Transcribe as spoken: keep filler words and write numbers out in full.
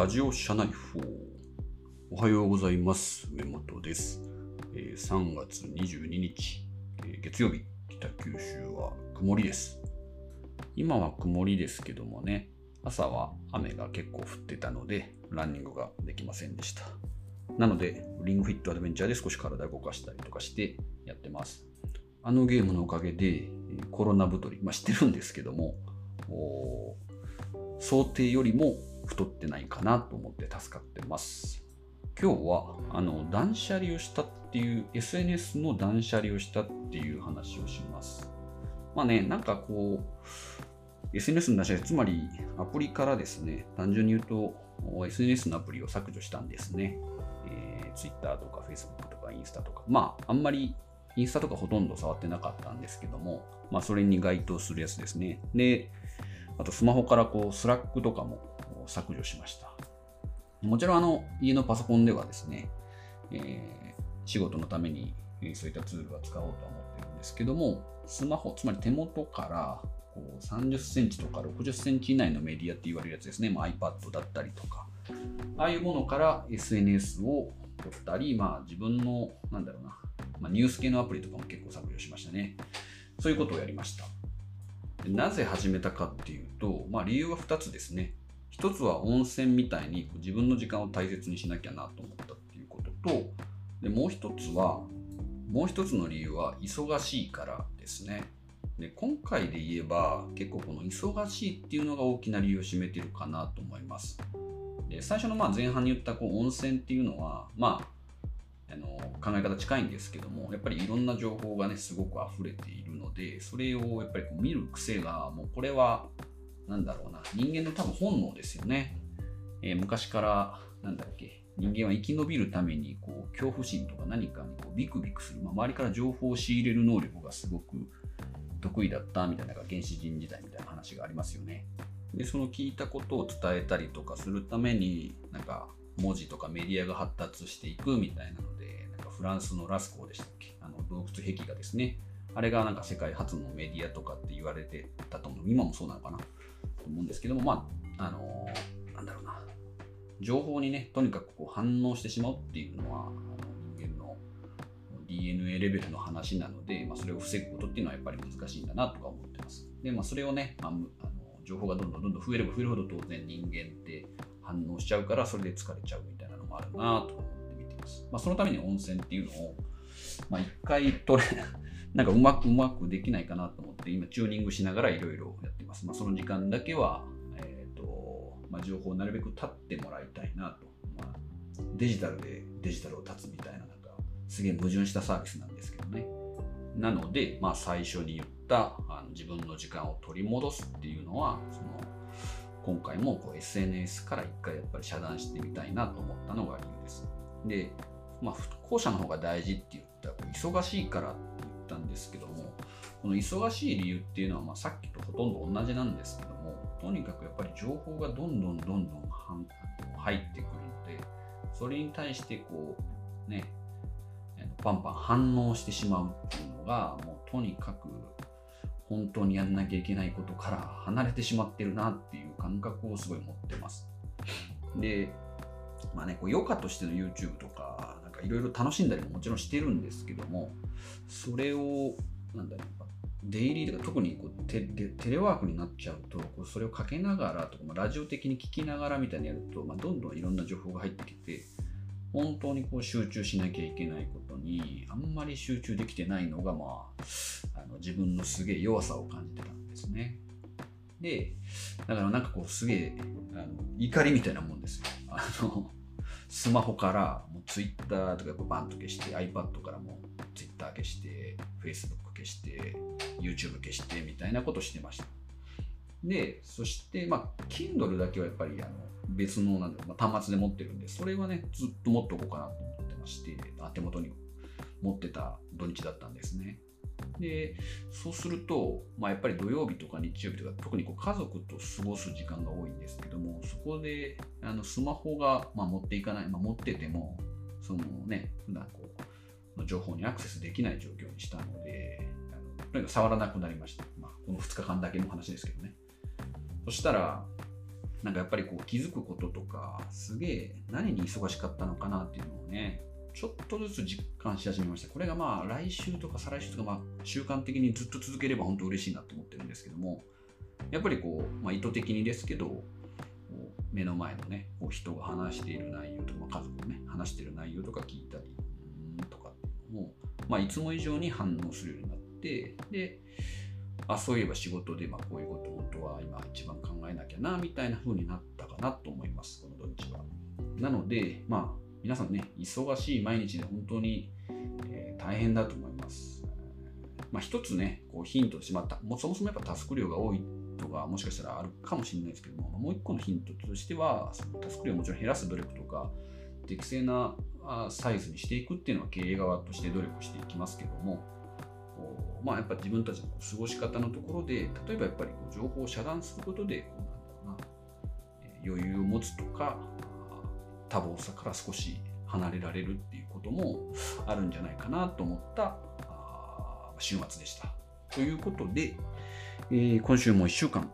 ラジオ社内報。おはようございます。梅本です。えー、さんがつにじゅうににち、えー、月曜日、北九州は曇りです。今は曇りですけどもね、朝は雨が結構降ってたので、ランニングができませんでした。なので、リングフィットアドベンチャーで少し体を動かしたりとかしてやってます。あのゲームのおかげで、コロナ太り、まあ、知ってるんですけども、想定よりも太ってないかなと思って助かってます。今日はあの断捨離をしたっていう エスエヌエス の断捨離をしたっていう話をします。まあね、なんかこう エスエヌエス の断捨離、つまりアプリからですね、単純に言うと エスエヌエス のアプリを削除したんですね。えー、Twitter とか Facebook とかインスタとか、まああんまりインスタとかほとんど触ってなかったんですけども、まあそれに該当するやつですね。で、あとスマホからこう Slack とかも削除しました。もちろんあの家のパソコンではですね、えー、仕事のためにそういったツールは使おうとは思ってるんですけども、スマホ、つまり手元からこうさんじゅっセンチとかろくじゅっセンチ以内のメディアって言われるやつですね、まあ、iPad だったりとか、ああいうものから エスエヌエス を取ったり、まあ自分の、なんだろうな、まあ、ニュース系のアプリとかも結構削除しましたね。そういうことをやりました。なぜ始めたかっていうと、まあ、理由はふたつですね。ひとつは温泉みたいに自分の時間を大切にしなきゃなと思ったっていうことと、でもうひとつは、もうひとつの理由は忙しいからですね。で、今回で言えば結構この忙しいっていうのが大きな理由を占めてるかなと思います。で、最初のまあ前半に言ったこう温泉っていうのは、まああの考え方近いんですけども、やっぱりいろんな情報がねすごく溢れているので、それをやっぱりこう見る癖が、もうこれはなんだろうな、人間の多分本能ですよね。えー、昔からなんだっけ、人間は生き延びるためにこう恐怖心とか何かにこうビクビクする、まあ、周りから情報を仕入れる能力がすごく得意だったみたいな、原始人時代みたいな話がありますよね。で、その聞いたことを伝えたりとかするために、なんか文字とかメディアが発達していくみたいなので、なんかフランスのラスコーでしたっけ、あの洞窟壁画ですね、あれがなんか世界初のメディアとかって言われてたと思う、今もそうなのかなと思うんですけども、まああのー、なんだろうな、情報にねとにかくこう反応してしまうっていうのは、あの人間の ディーエヌエー レベルの話なので、まあ、それを防ぐことっていうのはやっぱり難しいんだなとか思ってます。で、まあ、それをね、まあ、あの情報がどんどんどんどん増えれば増えるほど当然人間って反応しちゃうから、それで疲れちゃうみたいなのもあるなと思って見てます。まあ、そのために温泉っていうのを、まあ、一回取れなんかうまくうまくできないかなと思って今チューニングしながらいろいろやってます。まあ、その時間だけは、えーとまあ、情報をなるべく断ってもらいたいなと、まあ、デジタルでデジタルを断つみたいな、なんかすげえ矛盾したサービスなんですけどね。なので、まあ、最初に言ったあの自分の時間を取り戻すっていうのは、その今回もこう エスエヌエス から一回やっぱり遮断してみたいなと思ったのが理由です。で、まあ、後者の方が大事って言ったら、忙しいからって言ったんですけども、この忙しい理由っていうのは、まあさっきとほとんど同じなんですけども、とにかくやっぱり情報がどんどんどんどん入ってくるので、それに対してこうね、パンパン反応してしまうっていうのが、もうとにかく本当にやんなきゃいけないことから離れてしまってるなっていう感覚をすごい持ってます。で、まあね、こう余暇としての YouTube とか、なんかいろいろ楽しんだりももちろんしてるんですけども、それを、なんだろう、デイリーとか特にこう テ, テ, テレワークになっちゃうと、こうそれをかけながらとか、まあ、ラジオ的に聞きながらみたいにやると、まあ、どんどんいろんな情報が入ってきて、本当にこう集中しなきゃいけないことにあんまり集中できてないのが、まあ、あの自分のすげえ弱さを感じてたんですね。で、だからなんかこうすげえ怒りみたいなもんですよ。あのスマホからもう Twitter とかバンと消して、 iPad からも Twitter 消して、 Facebook 消して、 YouTube 消してみたいなことしてました。で、そして、まあ、Kindle だけはやっぱりあの別のなんだろう、まあ、端末で持ってるんで、それはね、ずっと持っとこうかなと思ってまして、手元に持ってた土日だったんですね。で、そうすると、まあ、やっぱり土曜日とか日曜日とか、特にこう家族と過ごす時間が多いんですけども、そこであのスマホが、まあ、持っていかない、まあ、持ってても、そのね、普段こう、情報にアクセスできない状況にしたので、あのとにかく触らなくなりました。まあ、このふつかかんだけの話ですけどね。そしたら、なんかやっぱりこう気づくこととか、すげえ何に忙しかったのかなっていうのをね、ちょっとずつ実感し始めました。これがまあ来週とか再来週とか、まあ習慣的にずっと続ければ本当嬉しいなと思ってるんですけども、やっぱりこう、まあ、意図的にですけど、目の前のね、こう人が話している内容とか、家族のね、話している内容とか聞いたり、うーんとかもう、まあいつも以上に反応するようになって、で、あ、そういえば仕事でまあこういうことを本当は今一番考えなきゃな、みたいな風になったかなと思います、この土日は。なので、まあ皆さんね、忙しい毎日で本当に、えー、大変だと思います。まあ一つね、こうヒントしまった、もうそもそもやっぱタスク量が多いとかもしかしたらあるかもしれないですけども、もう一個のヒントとしては、そのタスク量をもちろん減らす努力とか、適正なサイズにしていくっていうのは経営側として努力していきますけども、まあやっぱ自分たちの過ごし方のところで、例えばやっぱりこう情報を遮断することで、こうなんだろうな、余裕を持つとか、多忙さから少し離れられるっていうこともあるんじゃないかなと思った週末でした。ということで、えー、今週もいっしゅうかん